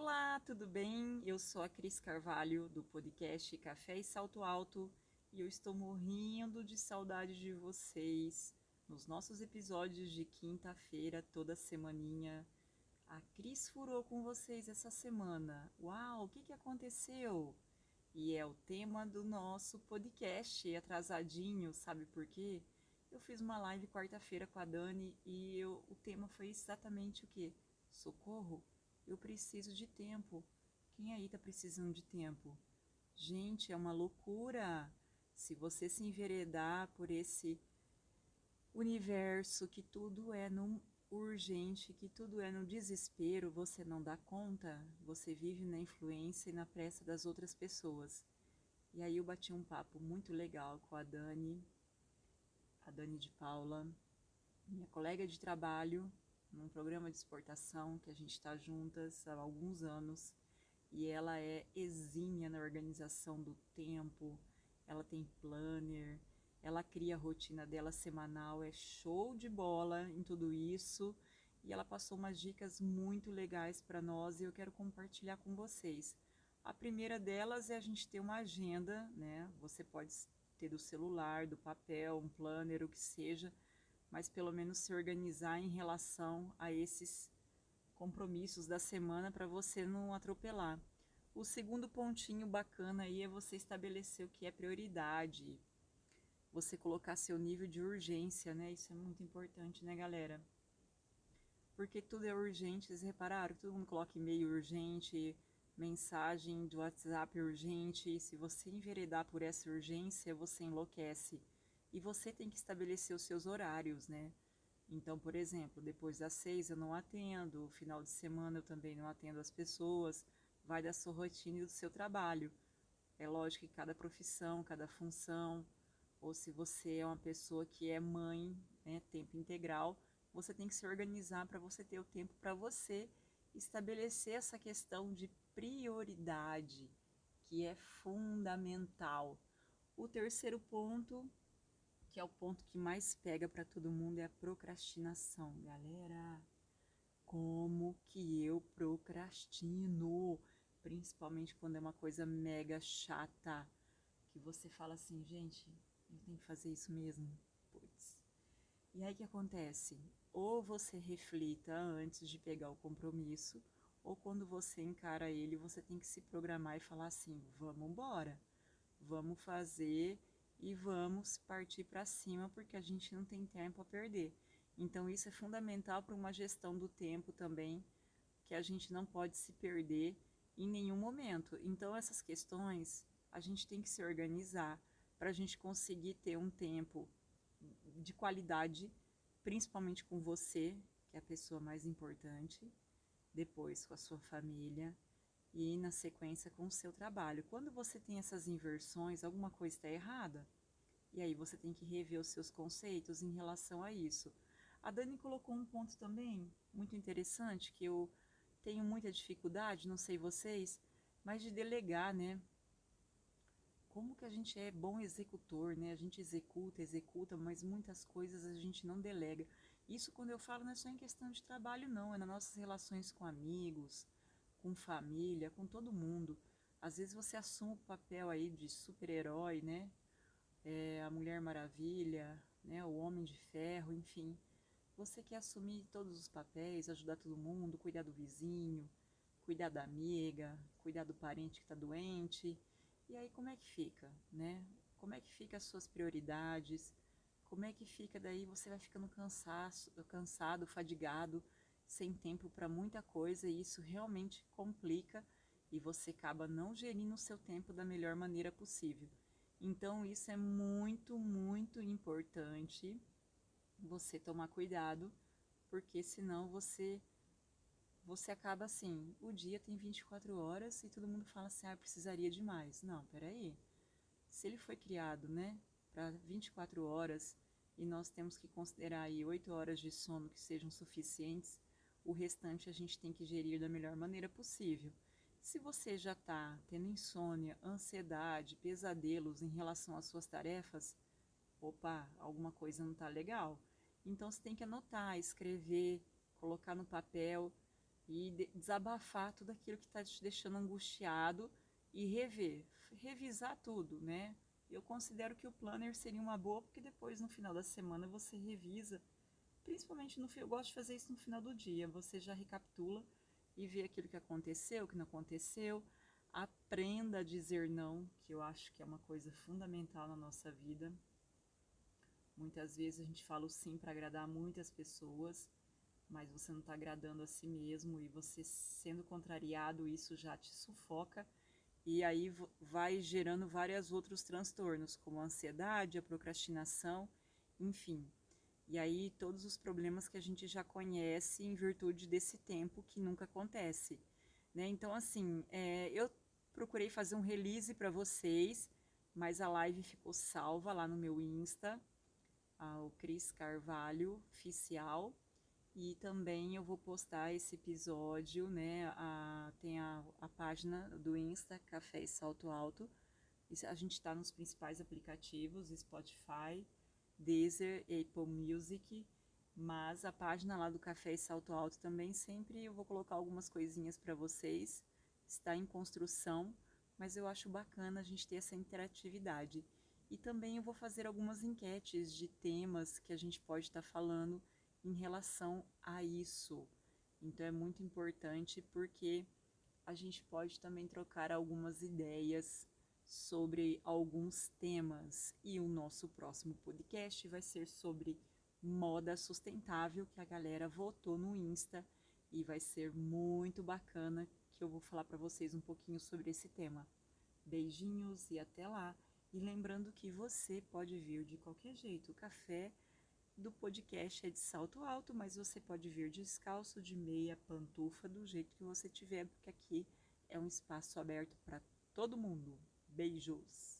Olá, tudo bem? Eu sou a Cris Carvalho do podcast Café e Salto Alto e eu estou morrendo de saudade de vocês nos nossos episódios de quinta-feira, toda semaninha. A Cris furou com vocês essa semana. Uau, o que aconteceu? E é o tema do nosso podcast, atrasadinho, sabe por quê? Eu fiz uma live quarta-feira com a Dani e o tema foi exatamente o quê? Socorro, eu preciso de tempo. Quem aí tá precisando de tempo? Gente, é uma loucura. Se você se enveredar por esse universo que tudo é num urgente, que tudo é no desespero, você não dá conta, você vive na influência e na pressa das outras pessoas. E aí eu bati um papo muito legal com a Dani de Paula, minha colega de trabalho, num programa de exportação que a gente está juntas há alguns anos, e ela é exímia na organização do tempo, ela tem planner, ela cria a rotina dela semanal, é show de bola em tudo isso, e ela passou umas dicas muito legais para nós e eu quero compartilhar com vocês. A primeira delas é a gente ter uma agenda, né? Você pode ter do celular, do papel, um planner, o que seja, mas pelo menos se organizar em relação a esses compromissos da semana para você não atropelar. O segundo pontinho bacana aí é você estabelecer o que é prioridade, você colocar seu nível de urgência, né? Isso é muito importante, né, galera? Porque tudo é urgente, vocês repararam? Todo mundo coloca e-mail urgente, mensagem do WhatsApp urgente, e se você enveredar por essa urgência, você enlouquece. E você tem que estabelecer os seus horários, né? Então, por exemplo, depois das 6 eu não atendo, final de semana eu também não atendo as pessoas, vai da sua rotina e do seu trabalho. É lógico que cada profissão, cada função, ou se você é uma pessoa que é mãe, né, tempo integral, você tem que se organizar para você ter o tempo para você estabelecer essa questão de prioridade, que é fundamental. O terceiro ponto, que é o ponto que mais pega para todo mundo, é a procrastinação. Galera, como que eu procrastino? Principalmente quando é uma coisa mega chata, que você fala assim, gente, eu tenho que fazer isso mesmo. Puts. E aí o que acontece? Ou você reflita antes de pegar o compromisso, ou quando você encara ele, você tem que se programar e falar assim, vamos embora, vamos fazer e vamos partir para cima, porque a gente não tem tempo a perder. Então isso é fundamental para uma gestão do tempo também, que a gente não pode se perder em nenhum momento. Então essas questões a gente tem que se organizar para a gente conseguir ter um tempo de qualidade, principalmente com você, que é a pessoa mais importante, depois com a sua família e, na sequência, com o seu trabalho. Quando você tem essas inversões, alguma coisa está errada, e aí você tem que rever os seus conceitos em relação a isso. A Dani colocou um ponto também muito interessante, que eu tenho muita dificuldade, não sei vocês, mas de delegar, né? Como que a gente é bom executor, né? A gente executa, mas muitas coisas a gente não delega. Isso, quando eu falo, não é só em questão de trabalho, não. É nas nossas relações com amigos, com família, com todo mundo. Às vezes você assume o papel aí de super-herói, né? A Mulher Maravilha, né? O Homem de Ferro, enfim. Você quer assumir todos os papéis, ajudar todo mundo, cuidar do vizinho, cuidar da amiga, cuidar do parente que está doente. E aí como é que fica, né? Como é que fica as suas prioridades? Como é que fica daí? Você vai ficando cansado, fadigado, sem tempo para muita coisa, e isso realmente complica e você acaba não gerindo o seu tempo da melhor maneira possível. Então isso é muito, muito importante você tomar cuidado, porque senão você acaba assim, o dia tem 24 horas e todo mundo fala assim, ah, eu precisaria de mais. Não, peraí, se ele foi criado, né, para 24 horas e nós temos que considerar aí 8 horas de sono que sejam suficientes, o restante a gente tem que gerir da melhor maneira possível. Se você já está tendo insônia, ansiedade, pesadelos em relação às suas tarefas, opa, alguma coisa não está legal. Então você tem que anotar, escrever, colocar no papel, e desabafar tudo aquilo que está te deixando angustiado e revisar tudo, né? Eu considero que o planner seria uma boa, porque depois no final da semana você revisa, principalmente no fim, eu gosto de fazer isso no final do dia, você já recapitula e vê aquilo que aconteceu, o que não aconteceu, aprenda a dizer não, que eu acho que é uma coisa fundamental na nossa vida. Muitas vezes a gente fala o sim para agradar muitas pessoas, mas você não está agradando a si mesmo e você sendo contrariado, isso já te sufoca. E aí vai gerando vários outros transtornos, como a ansiedade, a procrastinação, enfim. E aí todos os problemas que a gente já conhece em virtude desse tempo que nunca acontece, né? Então, assim, eu procurei fazer um release para vocês, mas a live ficou salva lá no meu Insta, o Cris Carvalho Oficial. E também eu vou postar esse episódio, né, tem a página do Insta, Café e Salto Alto. E a gente está nos principais aplicativos, Spotify, Deezer, Apple Music. Mas a página lá do Café e Salto Alto também, sempre eu vou colocar algumas coisinhas para vocês. Está em construção, mas eu acho bacana a gente ter essa interatividade. E também eu vou fazer algumas enquetes de temas que a gente pode estar falando em relação a isso. Então é muito importante, porque a gente pode também trocar algumas ideias sobre alguns temas. E o nosso próximo podcast vai ser sobre moda sustentável, que a galera votou no Insta, e vai ser muito bacana, que eu vou falar para vocês um pouquinho sobre esse tema. Beijinhos e até lá. E lembrando que você pode vir de qualquer jeito, o café do podcast é de salto alto, mas você pode vir descalço, de meia, pantufa, do jeito que você tiver, porque aqui é um espaço aberto para todo mundo. Beijos!